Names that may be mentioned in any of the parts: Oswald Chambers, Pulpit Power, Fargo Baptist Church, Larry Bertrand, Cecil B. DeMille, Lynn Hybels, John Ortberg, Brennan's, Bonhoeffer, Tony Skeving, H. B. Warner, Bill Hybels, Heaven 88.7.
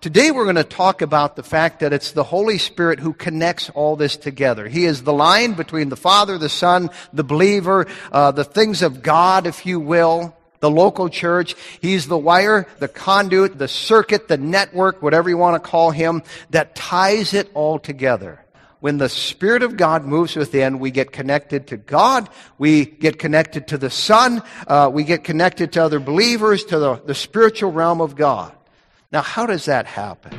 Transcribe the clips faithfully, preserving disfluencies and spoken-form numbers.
Today we're going to talk about the fact that it's the Holy Spirit who connects all this together. He is the line between the Father, the Son, the believer, uh, the things of God, if you will, the local church. He's the wire, the conduit, the circuit, the network, whatever you want to call him, that ties it all together. When the Spirit of God moves within, we get connected to God, we get connected to the Son, uh, we get connected to other believers, to the, the spiritual realm of God. Now, how does that happen?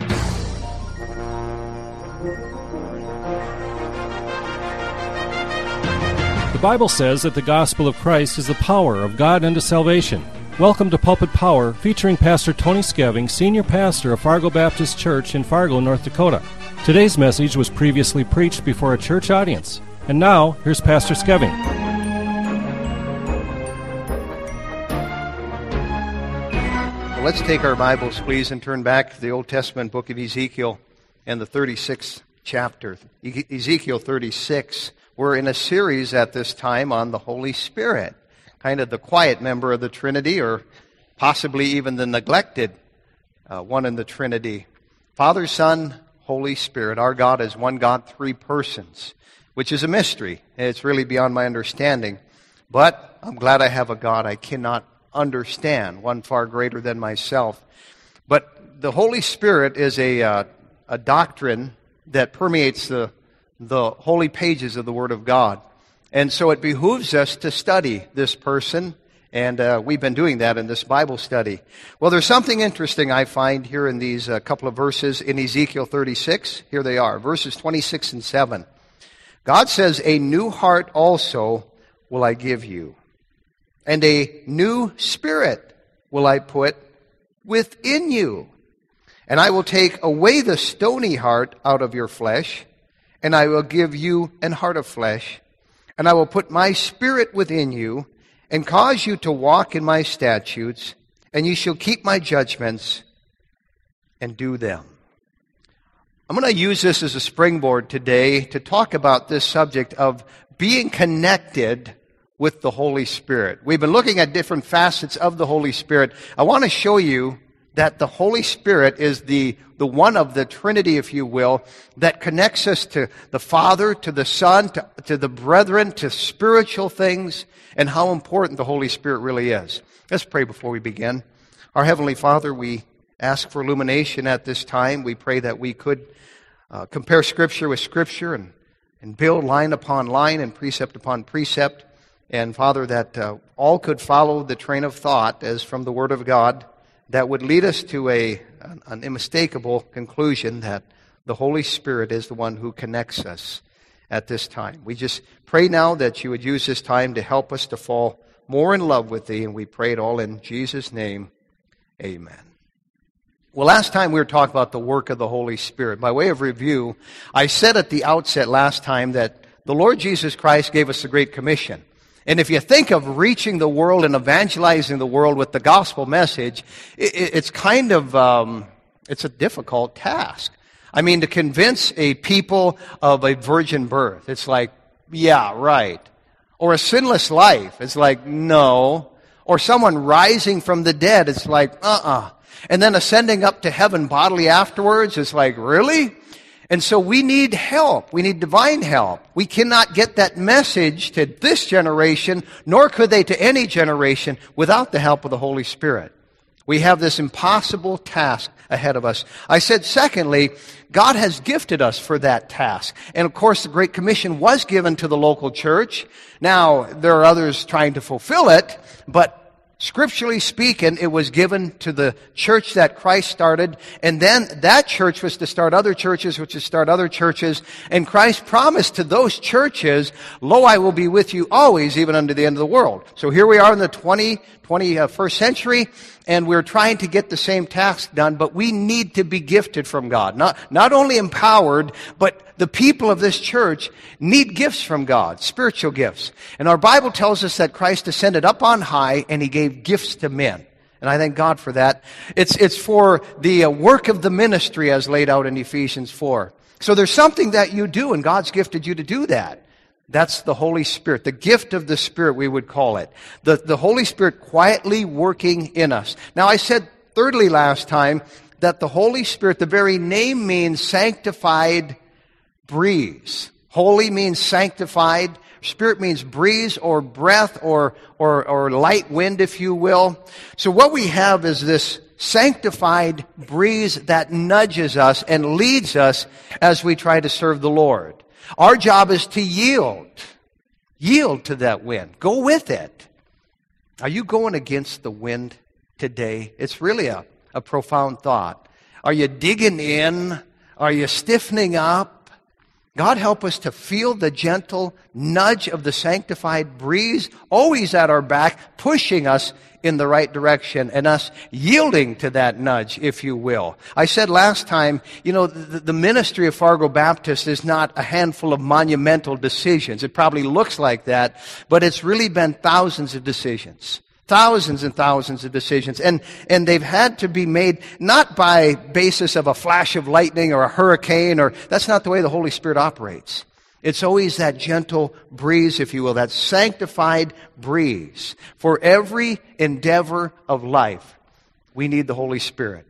The Bible says that the gospel of Christ is the power of God unto salvation. Welcome to Pulpit Power, featuring Pastor Tony Skeving, senior pastor of Fargo Baptist Church in Fargo, North Dakota. Today's message was previously preached before a church audience. And now, here's Pastor Skeving. Let's take our Bibles, please, and turn back to the Old Testament book of Ezekiel and the thirty-sixth chapter. E- Ezekiel thirty-six. We're in a series at this time on the Holy Spirit, kind of the quiet member of the Trinity, or possibly even the neglected uh, one in the Trinity. Father, Son, Holy Spirit. Our God is one God, three persons, which is a mystery. It's really beyond my understanding. But I'm glad I have a God I cannot understand, one far greater than myself. But the Holy Spirit is a uh, a doctrine that permeates the the holy pages of the Word of God, and so it behooves us to study this person, and uh, we've been doing that in this Bible study. Well, there's something interesting I find here in these uh, couple of verses in Ezekiel thirty-six. Here they are, verses twenty-six and seven. God says, "A new heart also will I give you, and a new spirit will I put within you. And I will take away the stony heart out of your flesh, and I will give you an heart of flesh. And I will put my spirit within you, and cause you to walk in my statutes, and you shall keep my judgments and do them." I'm going to use this as a springboard today to talk about this subject of being connected with the Holy Spirit. We've been looking at different facets of the Holy Spirit. I want to show you that the Holy Spirit is the, the one of the Trinity, if you will, that connects us to the Father, to the Son, to, to the brethren, to spiritual things, and how important the Holy Spirit really is. Let's pray before we begin. Our Heavenly Father, we ask for illumination at this time. We pray that we could uh, compare Scripture with Scripture and, and build line upon line and precept upon precept. And, Father, that uh, all could follow the train of thought as from the Word of God that would lead us to a an, an unmistakable conclusion that the Holy Spirit is the one who connects us at this time. We just pray now that you would use this time to help us to fall more in love with Thee, and we pray it all in Jesus' name. Amen. Well, last time we were talking about the work of the Holy Spirit. By way of review, I said at the outset last time that the Lord Jesus Christ gave us the Great Commission. And if you think of reaching the world and evangelizing the world with the gospel message, it's kind of, um, it's a difficult task. I mean, to convince a people of a virgin birth, it's like, yeah, right. Or a sinless life, it's like, no. Or someone rising from the dead, it's like, uh-uh. And then ascending up to heaven bodily afterwards, it's like, really? And so we need help. We need divine help. We cannot get that message to this generation, nor could they to any generation, without the help of the Holy Spirit. We have this impossible task ahead of us. I said, secondly, God has gifted us for that task. And of course, the Great Commission was given to the local church. Now, there are others trying to fulfill it, but scripturally speaking, it was given to the church that Christ started, and then that church was to start other churches, which is start other churches, and Christ promised to those churches, "Lo, I will be with you always, even unto the end of the world." So here we are in the twentieth, twenty-first century, and we're trying to get the same task done, but we need to be gifted from God. Not, not only empowered, but the people of this church need gifts from God, spiritual gifts. And our Bible tells us that Christ ascended up on high and he gave gifts to men. And I thank God for that. It's, it's for the work of the ministry as laid out in Ephesians four. So there's something that you do and God's gifted you to do that. That's the Holy Spirit, the gift of the Spirit we would call it. The, the Holy Spirit quietly working in us. Now I said thirdly last time that the Holy Spirit, the very name means sanctified breeze. Holy means sanctified. Spirit means breeze or breath or, or, or light wind, if you will. So what we have is this sanctified breeze that nudges us and leads us as we try to serve the Lord. Our job is to yield. Yield to that wind. Go with it. Are you going against the wind today? It's really a, a profound thought. Are you digging in? Are you stiffening up? God help us to feel the gentle nudge of the sanctified breeze always at our back, pushing us in the right direction and us yielding to that nudge, if you will. I said last time, you know, the, the ministry of Fargo Baptist is not a handful of monumental decisions. It probably looks like that, but it's really been thousands of decisions. Thousands and thousands of decisions, and and they've had to be made not by basis of a flash of lightning or a hurricane, or that's not the way the Holy Spirit operates. It's always that gentle breeze, if you will, that sanctified breeze. For every endeavor of life, we need the Holy Spirit.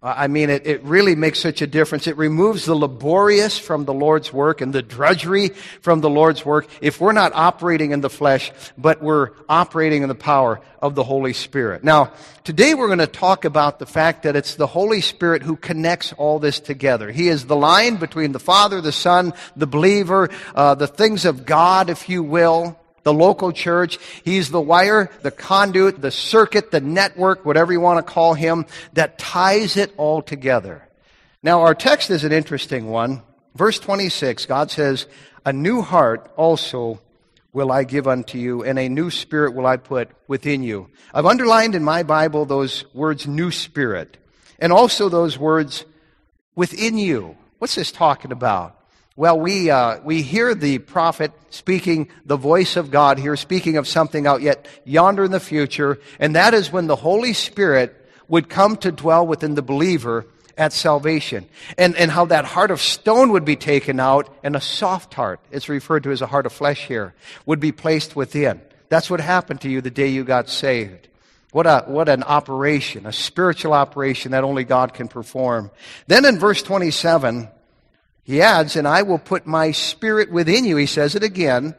I mean, it, it really makes such a difference. It removes the laborious from the Lord's work and the drudgery from the Lord's work if we're not operating in the flesh, but we're operating in the power of the Holy Spirit. Now, today we're going to talk about the fact that it's the Holy Spirit who connects all this together. He is the line between the Father, the Son, the believer, uh, the things of God, if you will, the local church. He's the wire, the conduit, the circuit, the network, whatever you want to call him, that ties it all together. Now, our text is an interesting one. Verse twenty-six, God says, "A new heart also will I give unto you, and a new spirit will I put within you." I've underlined in my Bible those words, new spirit, and also those words, within you. What's this talking about? Well, we uh, we hear the prophet speaking, the voice of God here, speaking of something out yet yonder in the future, and that is when the Holy Spirit would come to dwell within the believer at salvation, and, and how that heart of stone would be taken out, and a soft heart, it's referred to as a heart of flesh here, would be placed within. That's what happened to you the day you got saved. What a what an operation, a spiritual operation that only God can perform. Then in verse twenty-seven, he adds, "And I will put my spirit within you," he says it again,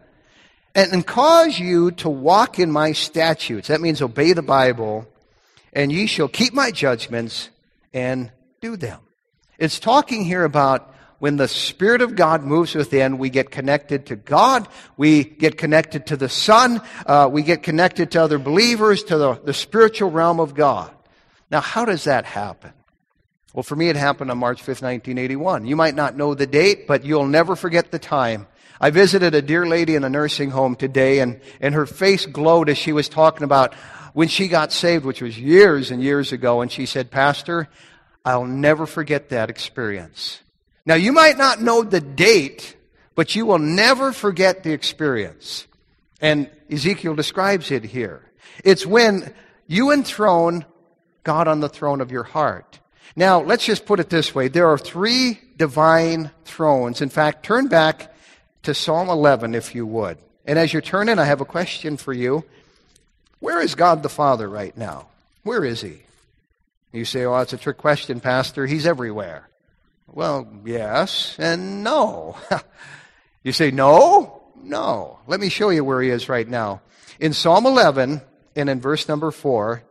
and, and "cause you to walk in my statutes." That means obey the Bible. "And ye shall keep my judgments and do them." It's talking here about when the Spirit of God moves within, we get connected to God, we get connected to the Son, uh, we get connected to other believers, to the, the spiritual realm of God. Now, how does that happen? Well, for me, it happened on March fifth, nineteen eighty-one. You might not know the date, but you'll never forget the time. I visited a dear lady in a nursing home today, and, and her face glowed as she was talking about when she got saved, which was years and years ago, and she said, "Pastor, I'll never forget that experience." Now, you might not know the date, but you will never forget the experience. And Ezekiel describes it here. It's when you enthrone God on the throne of your heart. Now, let's just put it this way. There are three divine thrones. In fact, turn back to Psalm eleven, if you would. And as you're turning, I have a question for you. Where is God the Father right now? Where is he? You say, "Oh, that's a trick question, Pastor. He's everywhere." Well, yes and no. You say, no? No. Let me show you where he is right now. In Psalm eleven, and in verse number four,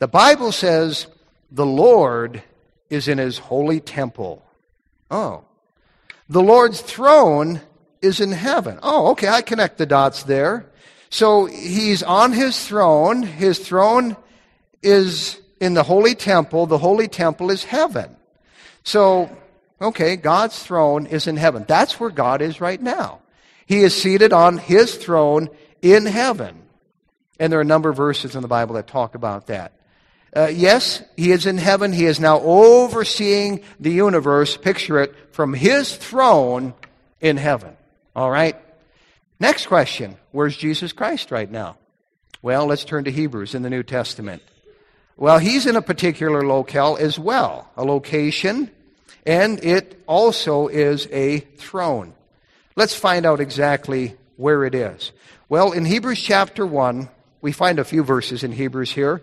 the Bible says, "The Lord is in his holy temple." Oh. "The Lord's throne is in heaven." Oh, okay, I connect the dots there. So he's on his throne. His throne is in the holy temple. The holy temple is heaven. So, okay, God's throne is in heaven. That's where God is right now. He is seated on his throne in heaven. And there are a number of verses in the Bible that talk about that. Uh, yes, he is in heaven. He is now overseeing the universe. Picture it from his throne in heaven. All right? Next question. Where's Jesus Christ right now? Well, let's turn to Hebrews in the New Testament. Well, he's in a particular locale as well, a location, and it also is a throne. Let's find out exactly where it is. Well, in Hebrews chapter one, we find a few verses in Hebrews here.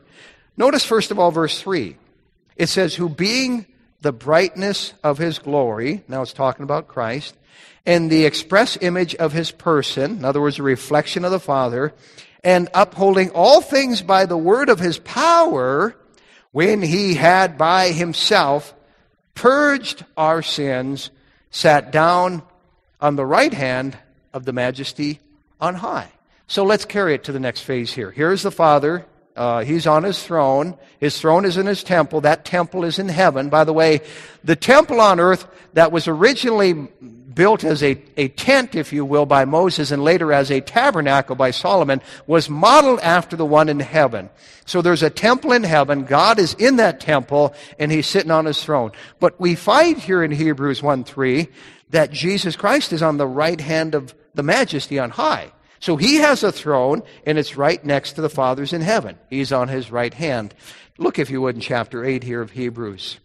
Notice, first of all, verse three. It says, who being the brightness of his glory, now it's talking about Christ, and the express image of his person, in other words, a reflection of the Father, and upholding all things by the word of his power, when he had by himself purged our sins, sat down on the right hand of the majesty on high. So let's carry it to the next phase here. Here's the Father. Uh, he's on his throne. His throne is in his temple. That temple is in heaven. By the way, the temple on earth that was originally built as a, a tent, if you will, by Moses and later as a tabernacle by Solomon was modeled after the one in heaven. So there's a temple in heaven. God is in that temple and he's sitting on his throne. But we find here in Hebrews one three that Jesus Christ is on the right hand of the majesty on high. So he has a throne, and it's right next to the Father's in heaven. He's on his right hand. Look, if you would, in chapter eight here of Hebrews.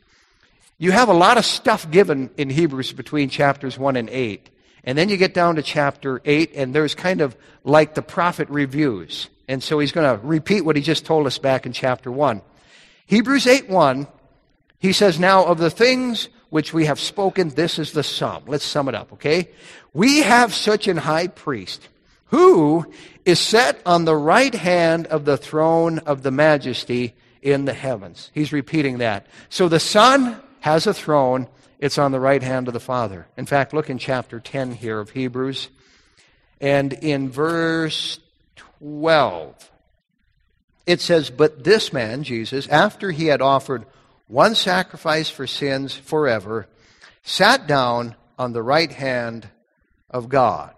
You have a lot of stuff given in Hebrews between chapters one and eight. And then you get down to chapter eight, and there's kind of like the prophet reviews. And so he's going to repeat what he just told us back in chapter one. Hebrews eight one, he says, now of the things which we have spoken, this is the sum. Let's sum it up, okay? We have such an high priest, who is set on the right hand of the throne of the majesty in the heavens. He's repeating that. So the Son has a throne. It's on the right hand of the Father. In fact, look in chapter ten here of Hebrews. And in verse twelve, it says, but this man, Jesus, after he had offered one sacrifice for sins forever, sat down on the right hand of God.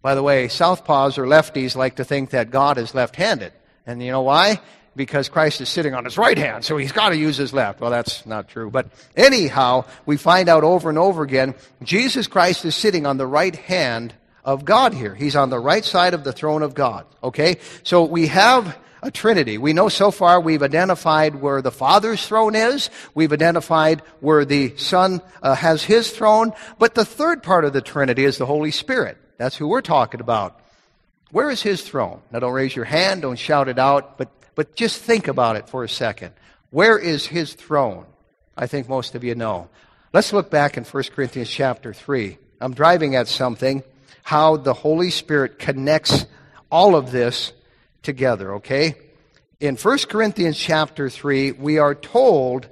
By the way, southpaws or lefties like to think that God is left-handed. And you know why? Because Christ is sitting on his right hand, so he's got to use his left. Well, that's not true. But anyhow, we find out over and over again, Jesus Christ is sitting on the right hand of God here. He's on the right side of the throne of God. Okay? So we have a Trinity. We know so far we've identified where the Father's throne is. We've identified where the Son uh, has his throne. But the third part of the Trinity is the Holy Spirit. That's who we're talking about. Where is his throne? Now, don't raise your hand. Don't shout it out. But, but just think about it for a second. Where is his throne? I think most of you know. Let's look back in First Corinthians chapter three. I'm driving at something, how the Holy Spirit connects all of this together, okay? In First Corinthians chapter three, we are told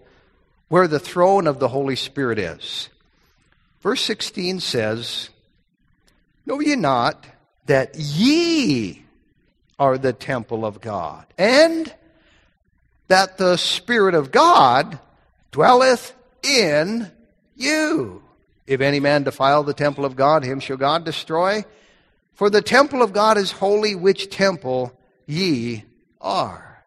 where the throne of the Holy Spirit is. Verse sixteen says, know ye not that ye are the temple of God, and that the Spirit of God dwelleth in you? If any man defile the temple of God, him shall God destroy. For the temple of God is holy, which temple ye are.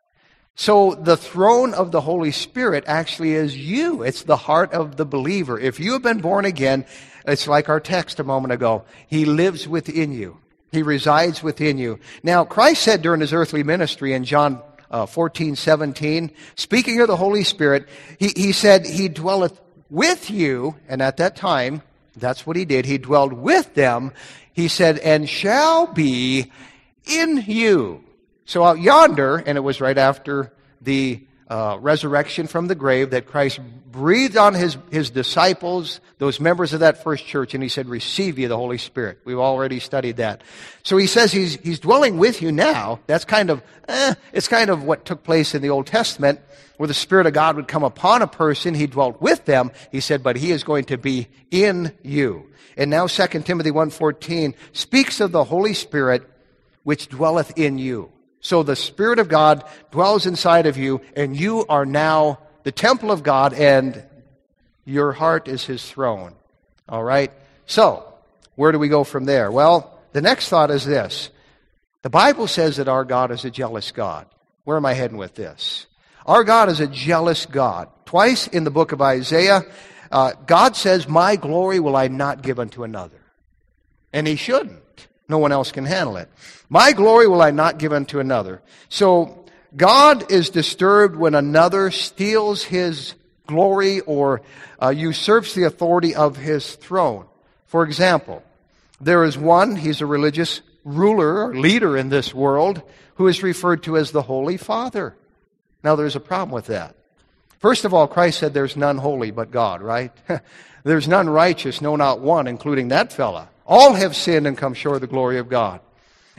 So the throne of the Holy Spirit actually is you. It's the heart of the believer. If you have been born again, it's like our text a moment ago. He lives within you. He resides within you. Now, Christ said during his earthly ministry in John uh, fourteen seventeen, speaking of the Holy Spirit, he, he said, he dwelleth with you. And at that time, that's what he did. He dwelled with them. He said, and shall be in you. So out yonder, and it was right after the uh, resurrection from the grave that Christ breathed on his, his disciples, those members of that first church, and he said, receive ye the Holy Spirit. We've already studied that. So he says he's, he's dwelling with you now. That's kind of, eh, it's kind of what took place in the Old Testament where the Spirit of God would come upon a person. He dwelt with them. He said, but he is going to be in you. And now Second Timothy one fourteen speaks of the Holy Spirit which dwelleth in you. So the Spirit of God dwells inside of you, and you are now the temple of God, and your heart is his throne. All right? So, where do we go from there? Well, the next thought is this. The Bible says that our God is a jealous God. Where am I heading with this? Our God is a jealous God. Twice in the book of Isaiah, uh, God says, my glory will I not give unto another. And he shouldn't. No one else can handle it. My glory will I not give unto another. So God is disturbed when another steals his glory or uh, usurps the authority of his throne. For example, there is one, he's a religious ruler or leader in this world, who is referred to as the Holy Father. Now there's a problem with that. First of all, Christ said there's none holy but God, right? There's none righteous, no, not one, including that fella. All have sinned and come short of the glory of God.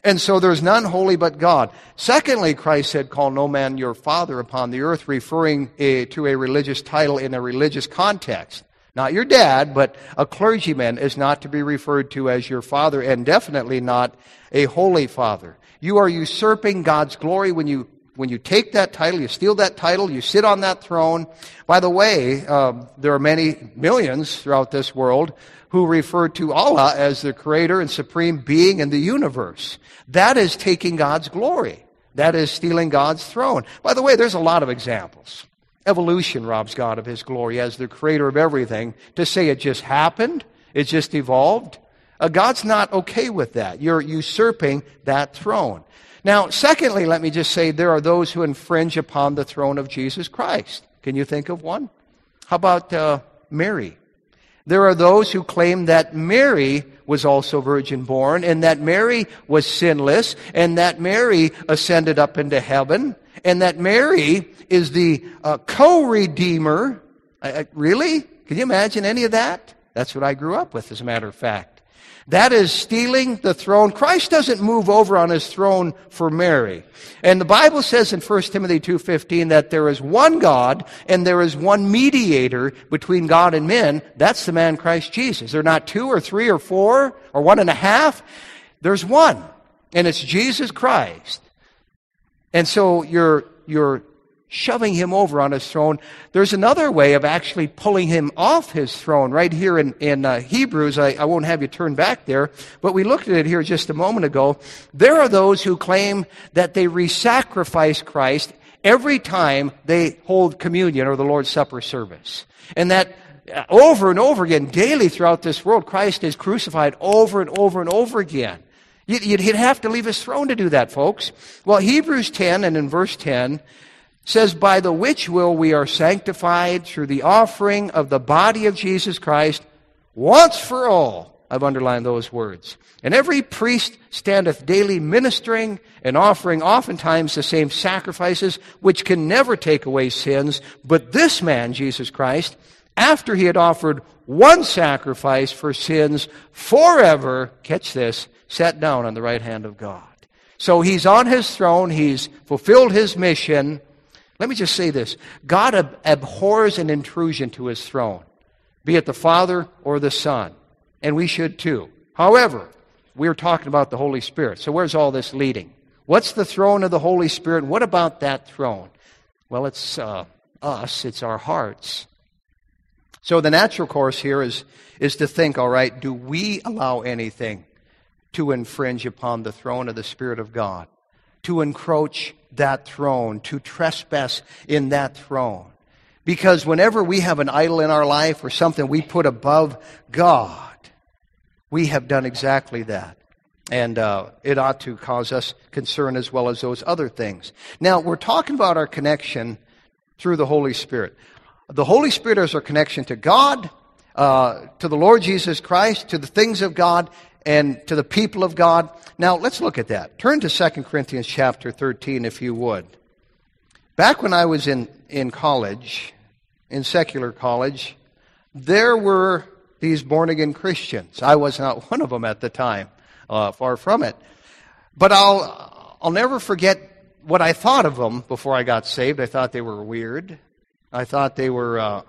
And so there's none holy but God. Secondly, Christ said, call no man your father upon the earth, referring a, to a religious title in a religious context. Not your dad, but a clergyman is not to be referred to as your father, and definitely not a holy father. You are usurping God's glory when you when you take that title, you steal that title, you sit on that throne. By the way, um, there are many millions throughout this world who refer to Allah as the creator and supreme being in the universe. That is taking God's glory. That is stealing God's throne. By the way, there's a lot of examples. Evolution robs God of his glory as the creator of everything. To say it just happened, it just evolved, uh, God's not okay with that. You're usurping that throne. Now, secondly, let me just say there are those who infringe upon the throne of Jesus Christ. Can you think of one? How about uh, Mary? There are those who claim that Mary was also virgin born, and that Mary was sinless, and that Mary ascended up into heaven, and that Mary is the uh, co-redeemer. Uh, really? Can you imagine any of that? That's what I grew up with, as a matter of fact. That is stealing the throne. Christ doesn't move over on his throne for Mary. And the Bible says in First Timothy two fifteen that there is one God and there is one mediator between God and men. That's the man Christ Jesus. There are not two or three or four or one and a half. There's one, and it's Jesus Christ. And so you're you're shoving him over on his throne. There's another way of actually pulling him off his throne right here in, in uh, Hebrews. I, I won't have you turn back there, but we looked at it here just a moment ago. There are those who claim that they re-sacrifice Christ every time they hold communion or the Lord's Supper service. And that over and over again, daily throughout this world, Christ is crucified over and over and over again. You'd, you'd have to leave his throne to do that, folks. Well, Hebrews ten and in verse ten, says, by the which will we are sanctified through the offering of the body of Jesus Christ once for all. I've underlined those words. And every priest standeth daily ministering and offering oftentimes the same sacrifices, which can never take away sins. But this man, Jesus Christ, after he had offered one sacrifice for sins forever, catch this, sat down on the right hand of God. So he's on his throne. He's fulfilled his mission. Let me just say this. God ab- abhors an intrusion to his throne, be it the Father or the Son, and we should too. However, we're talking about the Holy Spirit, so where's all this leading? What's the throne of the Holy Spirit? What about that throne? Well, it's uh, us. It's our hearts. So the natural course here is, is to think, all right, do we allow anything to infringe upon the throne of the Spirit of God, to encroach that throne, to trespass in that throne? Because whenever we have an idol in our life or something we put above God, we have done exactly that. And uh, it ought to cause us concern as well as those other things. Now, we're talking about our connection through the Holy Spirit. The Holy Spirit is our connection to God, uh, to the Lord Jesus Christ, to the things of God, and to the people of God. Now, let's look at that. Turn to Second Corinthians chapter thirteen, if you would. Back when I was in, in college, in secular college, there were these born-again Christians. I was not one of them at the time, uh, far from it. But I'll, I'll never forget what I thought of them before I got saved. I thought they were weird. I thought they were uh,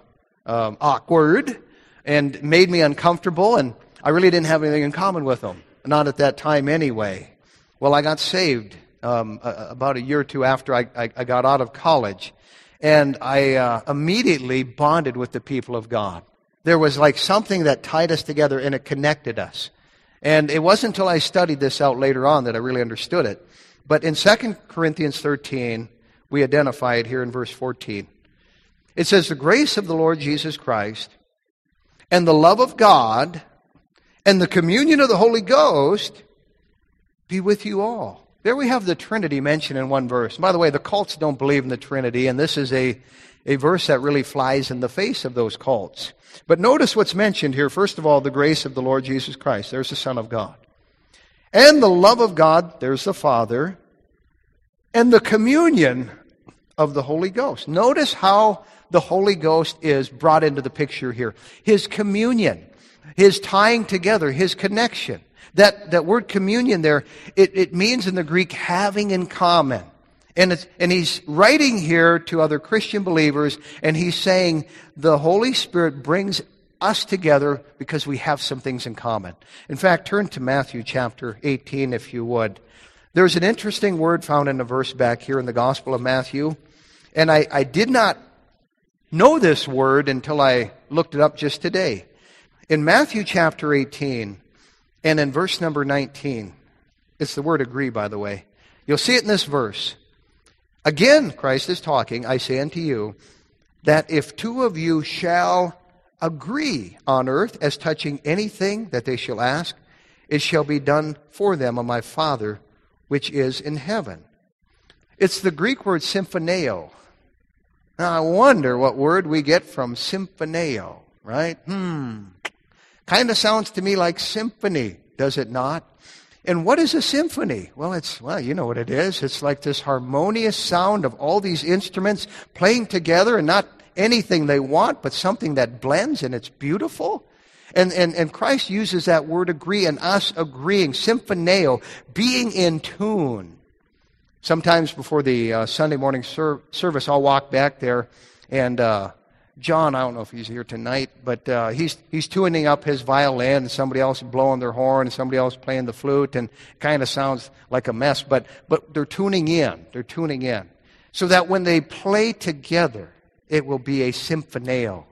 um, awkward and made me uncomfortable, and I really didn't have anything in common with them, not at that time anyway. Well, I got saved um, a, about a year or two after I, I, I got out of college, and I uh, immediately bonded with the people of God. There was like something that tied us together, and it connected us. And it wasn't until I studied this out later on that I really understood it. But in Second Corinthians thirteen, we identify it here in verse fourteen. It says, the grace of the Lord Jesus Christ and the love of God and the communion of the Holy Ghost be with you all. There we have the Trinity mentioned in one verse. By the way, the cults don't believe in the Trinity, and this is a, a verse that really flies in the face of those cults. But notice what's mentioned here. First of all, the grace of the Lord Jesus Christ. There's the Son of God. And the love of God. There's the Father. And the communion of the Holy Ghost. Notice how the Holy Ghost is brought into the picture here. His communion, his tying together, his connection. That, that word communion there, it, it means in the Greek having in common. And, it's, and he's writing here to other Christian believers, and he's saying the Holy Spirit brings us together because we have some things in common. In fact, turn to Matthew chapter eighteen if you would. There's an interesting word found in a verse back here in the Gospel of Matthew, and I, I did not know this word until I looked it up just today. In Matthew chapter eighteen and in verse number nineteen, it's the word agree, by the way. You'll see it in this verse. Again, Christ is talking, I say unto you, that if two of you shall agree on earth as touching anything that they shall ask, it shall be done for them of my Father which is in heaven. It's the Greek word symphoneo. Now, I wonder what word we get from symphoneo, right? Hmm. Kind of sounds to me like symphony, does it not? And what is a symphony? Well, it's, well, you know what it is. It's like this harmonious sound of all these instruments playing together, and not anything they want, but something that blends, and it's beautiful. And, and, and Christ uses that word agree, and us agreeing, symphoneo, being in tune. Sometimes before the uh, Sunday morning ser- service, I'll walk back there, and uh, John, I don't know if he's here tonight, but uh, he's he's tuning up his violin, and somebody else blowing their horn, and somebody else playing the flute, and kind of sounds like a mess, but but they're tuning in. They're tuning in. So that when they play together, it will be a symphoneo.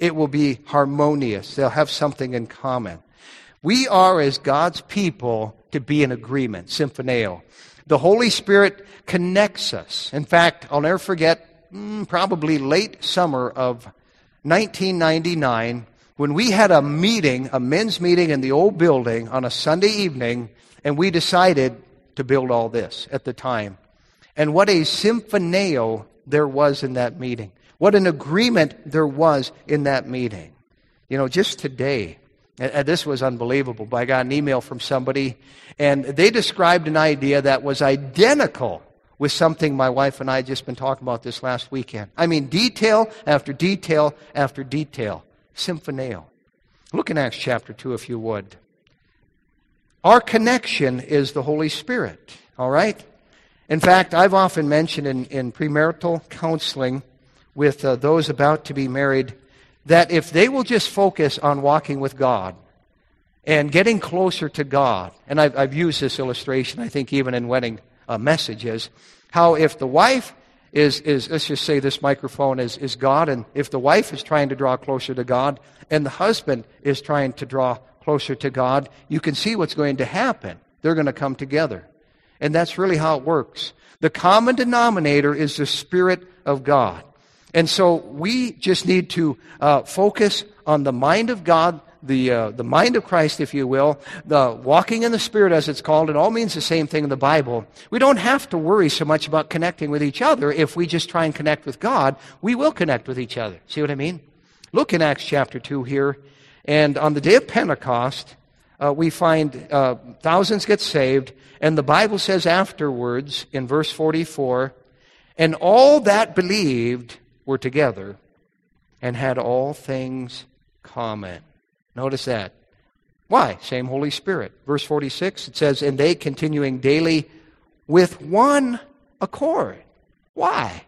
It will be harmonious. They'll have something in common. We are, as God's people, to be in agreement, symphoneo. The Holy Spirit connects us. In fact, I'll never forget, probably late summer of nineteen ninety-nine, when we had a meeting, a men's meeting in the old building on a Sunday evening, and we decided to build all this at the time. And what a symphoneo there was in that meeting. What an agreement there was in that meeting. You know, just today, and this was unbelievable, but I got an email from somebody, and they described an idea that was identical with something my wife and I had just been talking about this last weekend. I mean, detail after detail after detail. Symphoneo. Look in Acts chapter two, if you would. Our connection is the Holy Spirit, all right? In fact, I've often mentioned in, in premarital counseling with uh, those about to be married that if they will just focus on walking with God and getting closer to God, and I've, I've used this illustration, I think, even in wedding Uh, messages, how if the wife is, is let's just say this microphone is, is God, and if the wife is trying to draw closer to God, and the husband is trying to draw closer to God, you can see what's going to happen. They're going to come together. And that's really how it works. The common denominator is the Spirit of God. And so we just need to uh, focus on the mind of God, the uh, the mind of Christ, if you will, the walking in the Spirit, as it's called. It all means the same thing in the Bible. We don't have to worry so much about connecting with each other. If we just try and connect with God, we will connect with each other. See what I mean? Look in Acts chapter two here, and on the day of Pentecost, uh, we find uh, thousands get saved, and the Bible says afterwards, in verse forty-four, and all that believed were together and had all things common. Notice that. Why? Same Holy Spirit. Verse forty-six, it says, and they continuing daily with one accord. Why?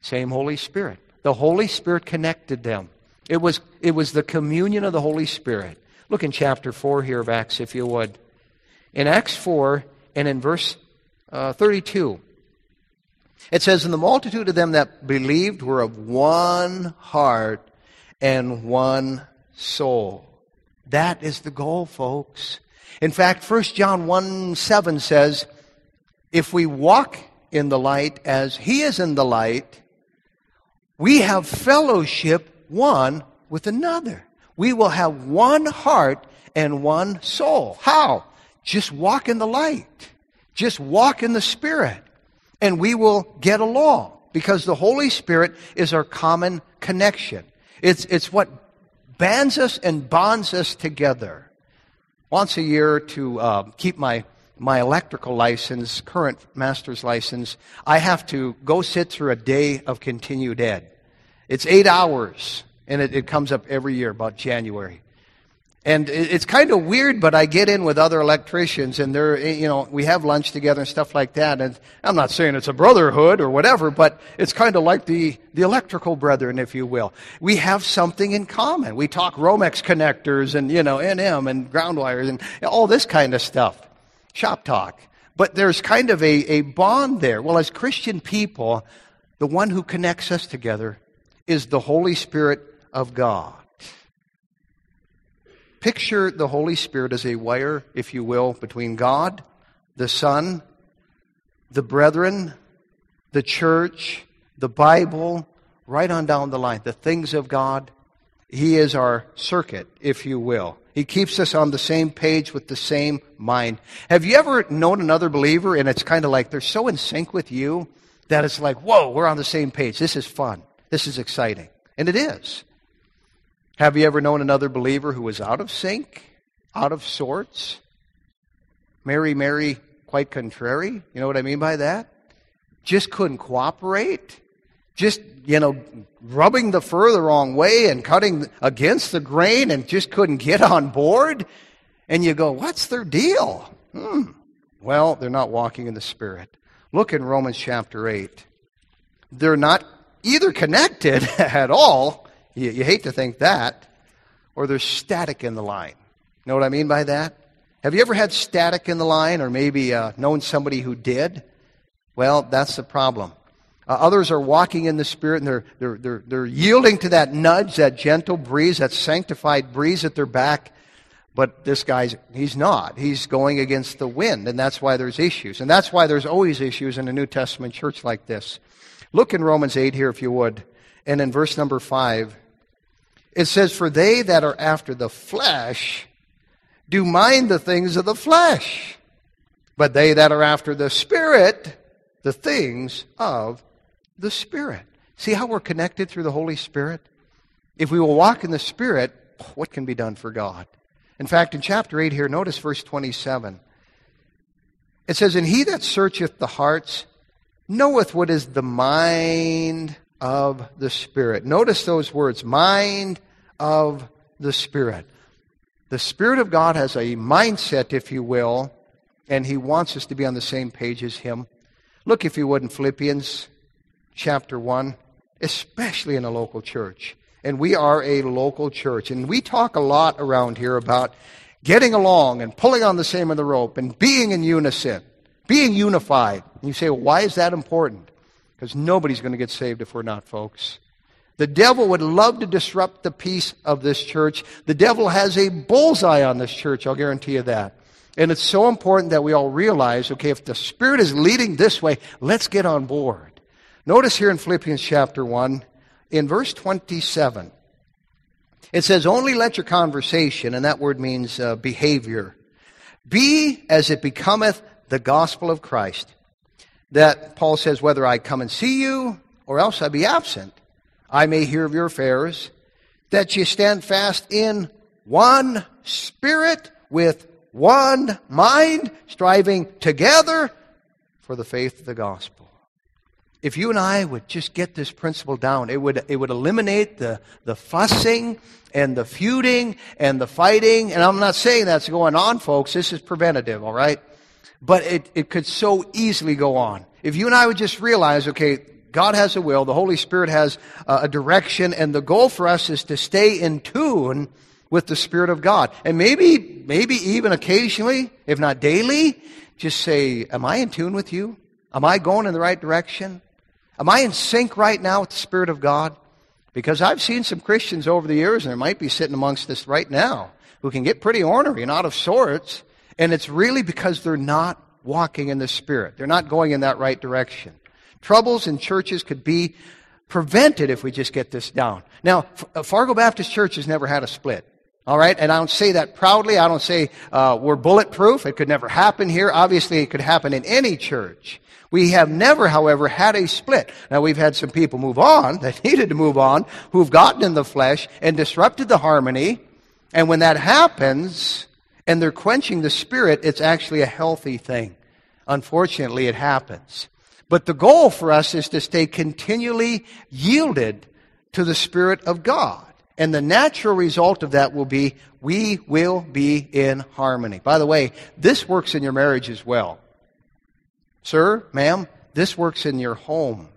Same Holy Spirit. The Holy Spirit connected them. It was, it was the communion of the Holy Spirit. Look in chapter four here of Acts, if you would. In Acts four and in verse uh, thirty-two, it says, and the multitude of them that believed were of one heart and one soul. That is the goal, folks. In fact, First John one seven says, if we walk in the light as he is in the light, we have fellowship one with another. We will have one heart and one soul. How? Just walk in the light. Just walk in the Spirit. And we will get along, because the Holy Spirit is our common connection. It's, it's what bands us and bonds us together. Once a year, to uh, keep my my electrical license, current master's license, I have to go sit through a day of continued ed. It's eight hours, and it, it comes up every year about January. And it's kind of weird, but I get in with other electricians, and they're, you know, we have lunch together and stuff like that. And I'm not saying it's a brotherhood or whatever, but it's kind of like the, the electrical brethren, if you will. We have something in common. We talk Romex connectors and, you know, N M and ground wires and all this kind of stuff, shop talk. But there's kind of a, a bond there. Well, as Christian people, the one who connects us together is the Holy Spirit of God. Picture the Holy Spirit as a wire, if you will, between God, the Son, the brethren, the church, the Bible, right on down the line, the things of God. He is our circuit, if you will. He keeps us on the same page with the same mind. Have you ever known another believer, and it's kind of like they're so in sync with you that it's like, whoa, we're on the same page. This is fun. This is exciting. And it is. Have you ever known another believer who was out of sync, out of sorts? Mary, Mary, quite contrary. You know what I mean by that? Just couldn't cooperate. Just, you know, rubbing the fur the wrong way and cutting against the grain and just couldn't get on board. And you go, what's their deal? Hmm. Well, they're not walking in the Spirit. Look in Romans chapter eight. They're not either connected at all. You, you hate to think that, or there's static in the line. Know what I mean by that? Have you ever had static in the line, or maybe uh, known somebody who did? Well, that's the problem. Uh, others are walking in the Spirit, and they're, they're, they're, they're yielding to that nudge, that gentle breeze, that sanctified breeze at their back. But this guy's, he's not. He's going against the wind, and that's why there's issues. And that's why there's always issues in a New Testament church like this. Look in Romans eight here, if you would, and in verse number five. It says, for they that are after the flesh do mind the things of the flesh, but they that are after the Spirit, the things of the Spirit. See how we're connected through the Holy Spirit? If we will walk in the Spirit, what can be done for God? In fact, in chapter eight here, notice verse twenty-seven. It says, and he that searcheth the hearts knoweth what is the mind of the Spirit. Notice those words, mind of the Spirit. The Spirit of God has a mindset, if you will, and he wants us to be on the same page as him. Look, if you would, in Philippians chapter one, especially in a local church. And we are a local church, and we talk a lot around here about getting along and pulling on the same end of the rope and being in unison, being unified. And you say, well, why is that important? Because nobody's going to get saved if we're not, folks. The devil would love to disrupt the peace of this church. The devil has a bullseye on this church, I'll guarantee you that. And it's so important that we all realize, okay, if the Spirit is leading this way, let's get on board. Notice here in Philippians chapter one, in verse twenty-seven, it says, only let your conversation, and that word means uh, behavior, be as it becometh the gospel of Christ. That Paul says, whether I come and see you, or else I be absent, I may hear of your affairs, that ye stand fast in one spirit, with one mind, striving together for the faith of the gospel. If you and I would just get this principle down, it would it would eliminate the, the fussing and the feuding and the fighting. And I'm not saying that's going on, folks. This is preventative, all right? But it, it could so easily go on. If you and I would just realize, okay, God has a will, the Holy Spirit has a direction, and the goal for us is to stay in tune with the Spirit of God. And maybe, maybe even occasionally, if not daily, just say, am I in tune with you? Am I going in the right direction? Am I in sync right now with the Spirit of God? Because I've seen some Christians over the years, and there might be sitting amongst us right now, who can get pretty ornery and out of sorts. And it's really because they're not walking in the Spirit. They're not going in that right direction. Troubles in churches could be prevented if we just get this down. Now, Fargo Baptist Church has never had a split. All right? And I don't say that proudly. I don't say uh, we're bulletproof. It could never happen here. Obviously, it could happen in any church. We have never, however, had a split. Now, we've had some people move on that needed to move on, who've gotten in the flesh and disrupted the harmony. And when that happens, and they're quenching the Spirit, it's actually a healthy thing. Unfortunately, it happens. But the goal for us is to stay continually yielded to the Spirit of God. And the natural result of that will be we will be in harmony. By the way, this works in your marriage as well. Sir, ma'am, this works in your home.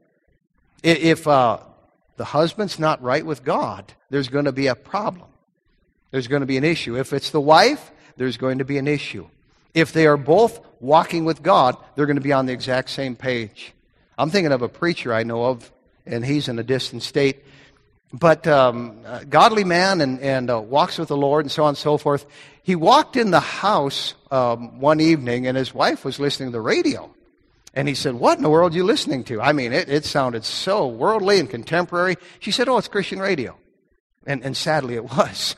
If uh, the husband's not right with God, there's going to be a problem. There's going to be an issue. If it's the wife, there's going to be an issue. If they are both walking with God, they're going to be on the exact same page. I'm thinking of a preacher I know of, and he's in a distant state. But um, a godly man and, and uh, walks with the Lord and so on and so forth. He walked in the house um, one evening, and his wife was listening to the radio. And he said, "What in the world are you listening to?" I mean, it, it sounded so worldly and contemporary. She said, "Oh, it's Christian radio." And, and sadly, it was.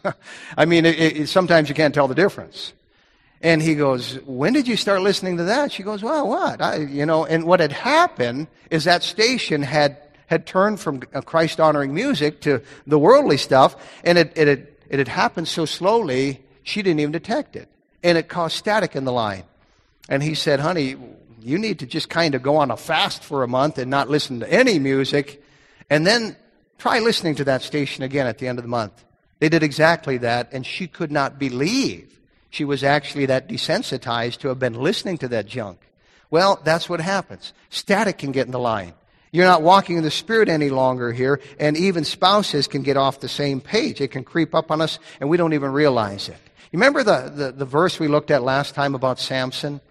I mean, it, it, sometimes you can't tell the difference. And he goes, "When did you start listening to that?" She goes, "Well, what? I, you know, and what had happened is that station had had turned from Christ-honoring music to the worldly stuff, and it, it, had, it had happened so slowly, she didn't even detect it. And it caused static in the line." And he said, "Honey, you need to just kind of go on a fast for a month and not listen to any music, and then try listening to that station again at the end of the month." They did exactly that, and she could not believe she was actually that desensitized to have been listening to that junk. Well, that's what happens. Static can get in the line. You're not walking in the Spirit any longer here, and even spouses can get off the same page. It can creep up on us, and we don't even realize it. You remember the, the, the verse we looked at last time about Samson?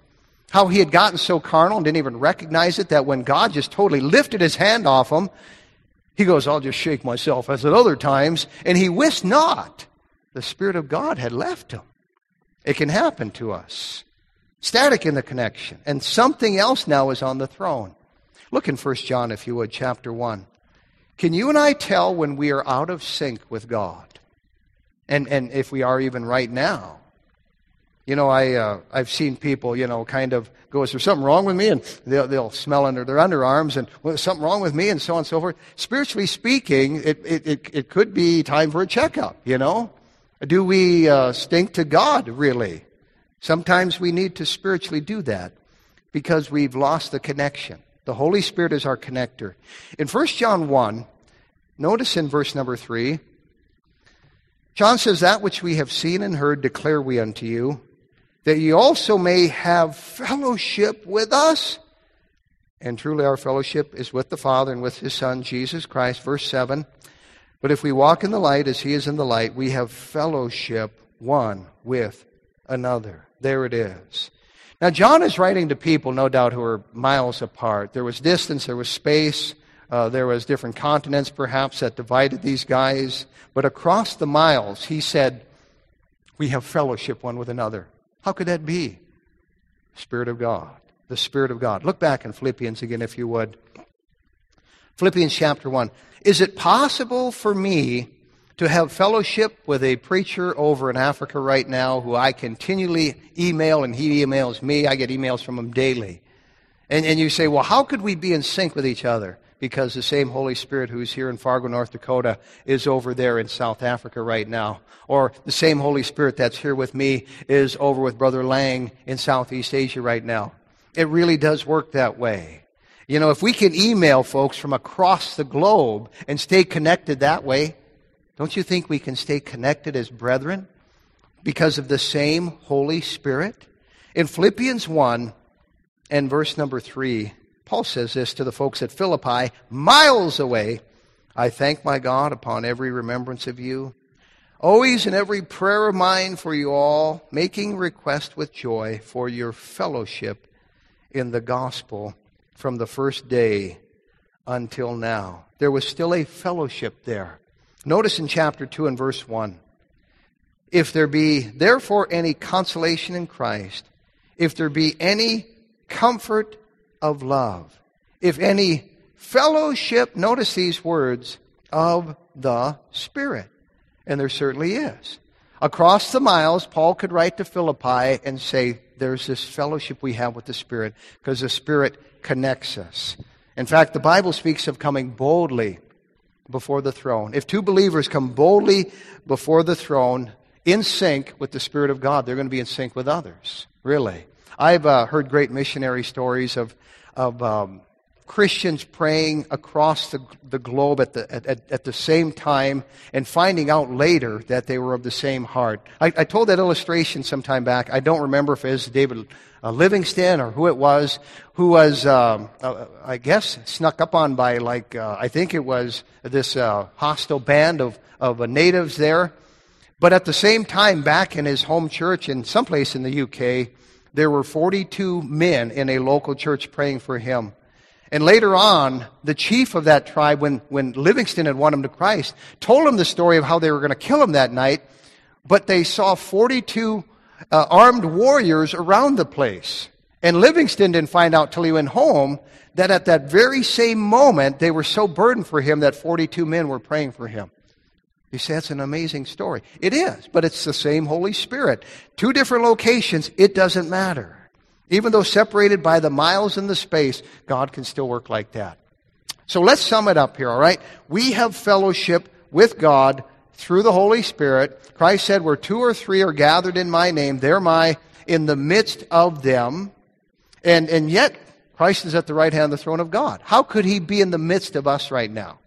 How he had gotten so carnal and didn't even recognize it that when God just totally lifted his hand off him, he goes, "I'll just shake myself as at other times." And he wist not the Spirit of God had left him. It can happen to us. Static in the connection. And something else now is on the throne. Look in First John, if you would, chapter one. Can you and I tell when we are out of sync with God? And and if we are even right now. You know, I, uh, I've seen people, you know, kind of go, "Is there something wrong with me?" And they'll, they'll smell under their underarms and, "Well, there's something wrong with me," and so on and so forth. Spiritually speaking, it, it, it, it could be time for a checkup, you know. Do we uh, stink to God, really? Sometimes we need to spiritually do that because we've lost the connection. The Holy Spirit is our connector. In First John one, notice in verse number three, John says, "That which we have seen and heard declare we unto you, that ye also may have fellowship with us." And truly our fellowship is with the Father and with His Son, Jesus Christ. Verse seven, "But if we walk in the light as He is in the light, we have fellowship one with another." There it is. Now, John is writing to people, no doubt, who are miles apart. There was distance, there was space, uh, there was different continents, perhaps, that divided these guys. But across the miles, he said, "We have fellowship one with another." How could that be? Spirit of God, the Spirit of God. Look back in Philippians again, if you would. Philippians chapter one. "Is it possible for me to have fellowship with a preacher over in Africa right now who I continually email, and he emails me? I get emails from him daily." And, and you say, "Well, how could we be in sync with each other?" Because the same Holy Spirit who's here in Fargo, North Dakota is over there in South Africa right now. Or the same Holy Spirit that's here with me is over with Brother Lang in Southeast Asia right now. It really does work that way. You know, if we can email folks from across the globe and stay connected that way, don't you think we can stay connected as brethren because of the same Holy Spirit? In Philippians one and verse number three, Paul says this to the folks at Philippi, miles away, "I thank my God upon every remembrance of you, always in every prayer of mine for you all, making request with joy for your fellowship in the gospel from the first day until now." There was still a fellowship there. Notice in chapter two and verse one, "If there be therefore any consolation in Christ, if there be any comfort of love, if any fellowship," notice these words, "of the Spirit." And there certainly is. Across the miles, Paul could write to Philippi and say, there's this fellowship we have with the Spirit because the Spirit connects us. In fact, the Bible speaks of coming boldly before the throne. If two believers come boldly before the throne, in sync with the Spirit of God, they're going to be in sync with others, really. I've uh, heard great missionary stories of of um, Christians praying across the, the globe at the at, at the same time and finding out later that they were of the same heart. I, I told that illustration some time back. I don't remember if it was David uh, Livingston or who it was, who was, um, uh, I guess, snuck up on by, like, uh, I think it was this uh, hostile band of, of uh, natives there. But at the same time, back in his home church in someplace in the U K, there were forty-two men in a local church praying for him. And later on, the chief of that tribe, when, when Livingston had won him to Christ, told him the story of how they were going to kill him that night, but they saw forty-two uh, armed warriors around the place. And Livingston didn't find out till he went home that at that very same moment, they were so burdened for him that forty-two men were praying for him. You say, that's an amazing story. It is, but it's the same Holy Spirit. Two different locations, it doesn't matter. Even though separated by the miles and the space, God can still work like that. So let's sum it up here, all right? We have fellowship with God through the Holy Spirit. Christ said, where two or three are gathered in my name, there am I in the midst of them. And, and yet, Christ is at the right hand of the throne of God. How could he be in the midst of us right now?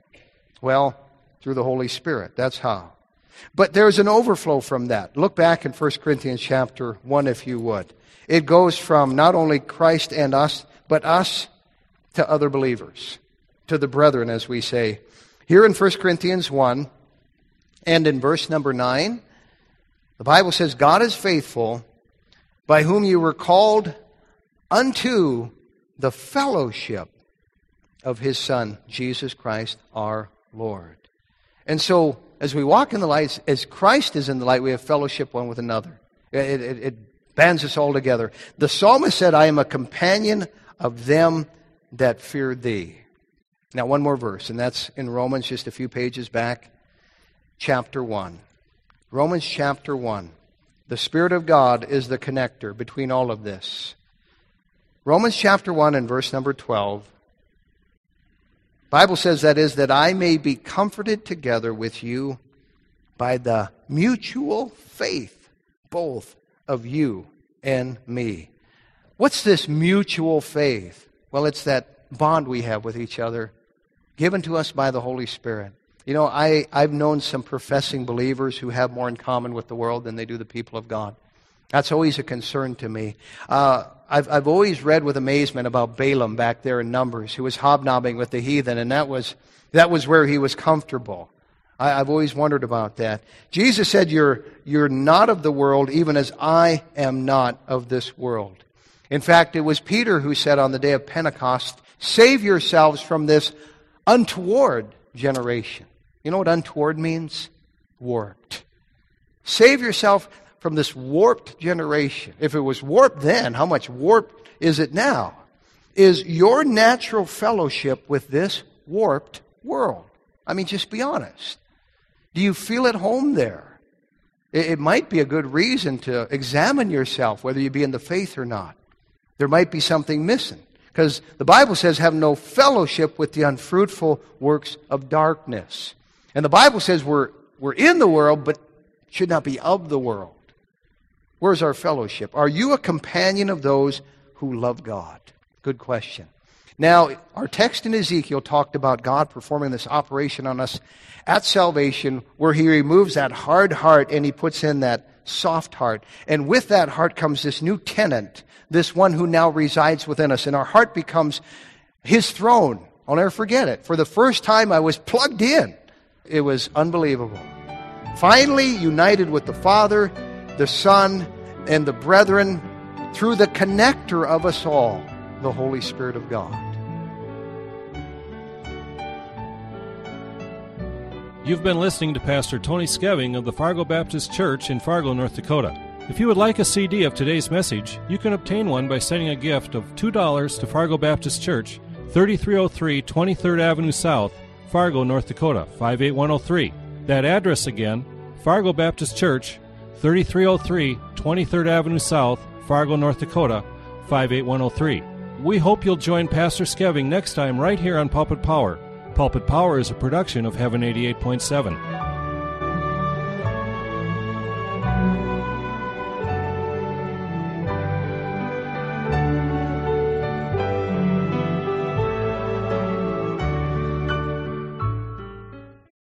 Well, through the Holy Spirit. That's how. But there's an overflow from that. Look back in First Corinthians chapter one, if you would. It goes from not only Christ and us, but us to other believers, to the brethren, as we say. Here in First Corinthians one and in verse number nine, the Bible says, God is faithful, by whom you were called unto the fellowship of his Son, Jesus Christ our Lord. And so, as we walk in the light, as Christ is in the light, we have fellowship one with another. It, it, it bands us all together. The psalmist said, I am a companion of them that fear thee. Now, one more verse, and that's in Romans, just a few pages back, chapter one. Romans chapter one. The Spirit of God is the connector between all of this. Romans chapter one and verse number twelve. Bible says, that is, that I may be comforted together with you by the mutual faith, both of you and me. What's this mutual faith? Well, it's that bond we have with each other, given to us by the Holy Spirit. You know, I, I've known some professing believers who have more in common with the world than they do the people of God. That's always a concern to me. Uh, I've, I've always read with amazement about Balaam back there in Numbers, who was hobnobbing with the heathen, and that was that was where he was comfortable. I, I've always wondered about that. Jesus said, you're, you're not of the world, even as I am not of this world. In fact, it was Peter who said on the day of Pentecost, save yourselves from this untoward generation. You know what untoward means? Warped. Save yourself from this warped generation. If it was warped then, how much warped is it now? Is your natural fellowship with this warped world? I mean, just be honest. Do you feel at home there? It might be a good reason to examine yourself, whether you be in the faith or not. There might be something missing. Because the Bible says, have no fellowship with the unfruitful works of darkness. And the Bible says we're, we're in the world, but should not be of the world. Where's our fellowship? Are you a companion of those who love God? Good question. Now, our text in Ezekiel talked about God performing this operation on us at salvation, where he removes that hard heart and he puts in that soft heart. And with that heart comes this new tenant, this one who now resides within us. And our heart becomes his throne. I'll never forget it. For the first time I was plugged in. It was unbelievable. Finally united with the Father, the Son, and the brethren, through the connector of us all, the Holy Spirit of God. You've been listening to Pastor Tony Skeving of the Fargo Baptist Church in Fargo, North Dakota. If you would like a C D of today's message, you can obtain one by sending a gift of two dollars to Fargo Baptist Church, thirty-three oh three twenty-third Avenue South, Fargo, North Dakota, five eight one oh three. That address again, Fargo Baptist Church, thirty-three oh three twenty-third Avenue South, Fargo, North Dakota, five eight one oh three. We hope you'll join Pastor Skeving next time right here on Pulpit Power. Pulpit Power is a production of Heaven eighty-eight point seven.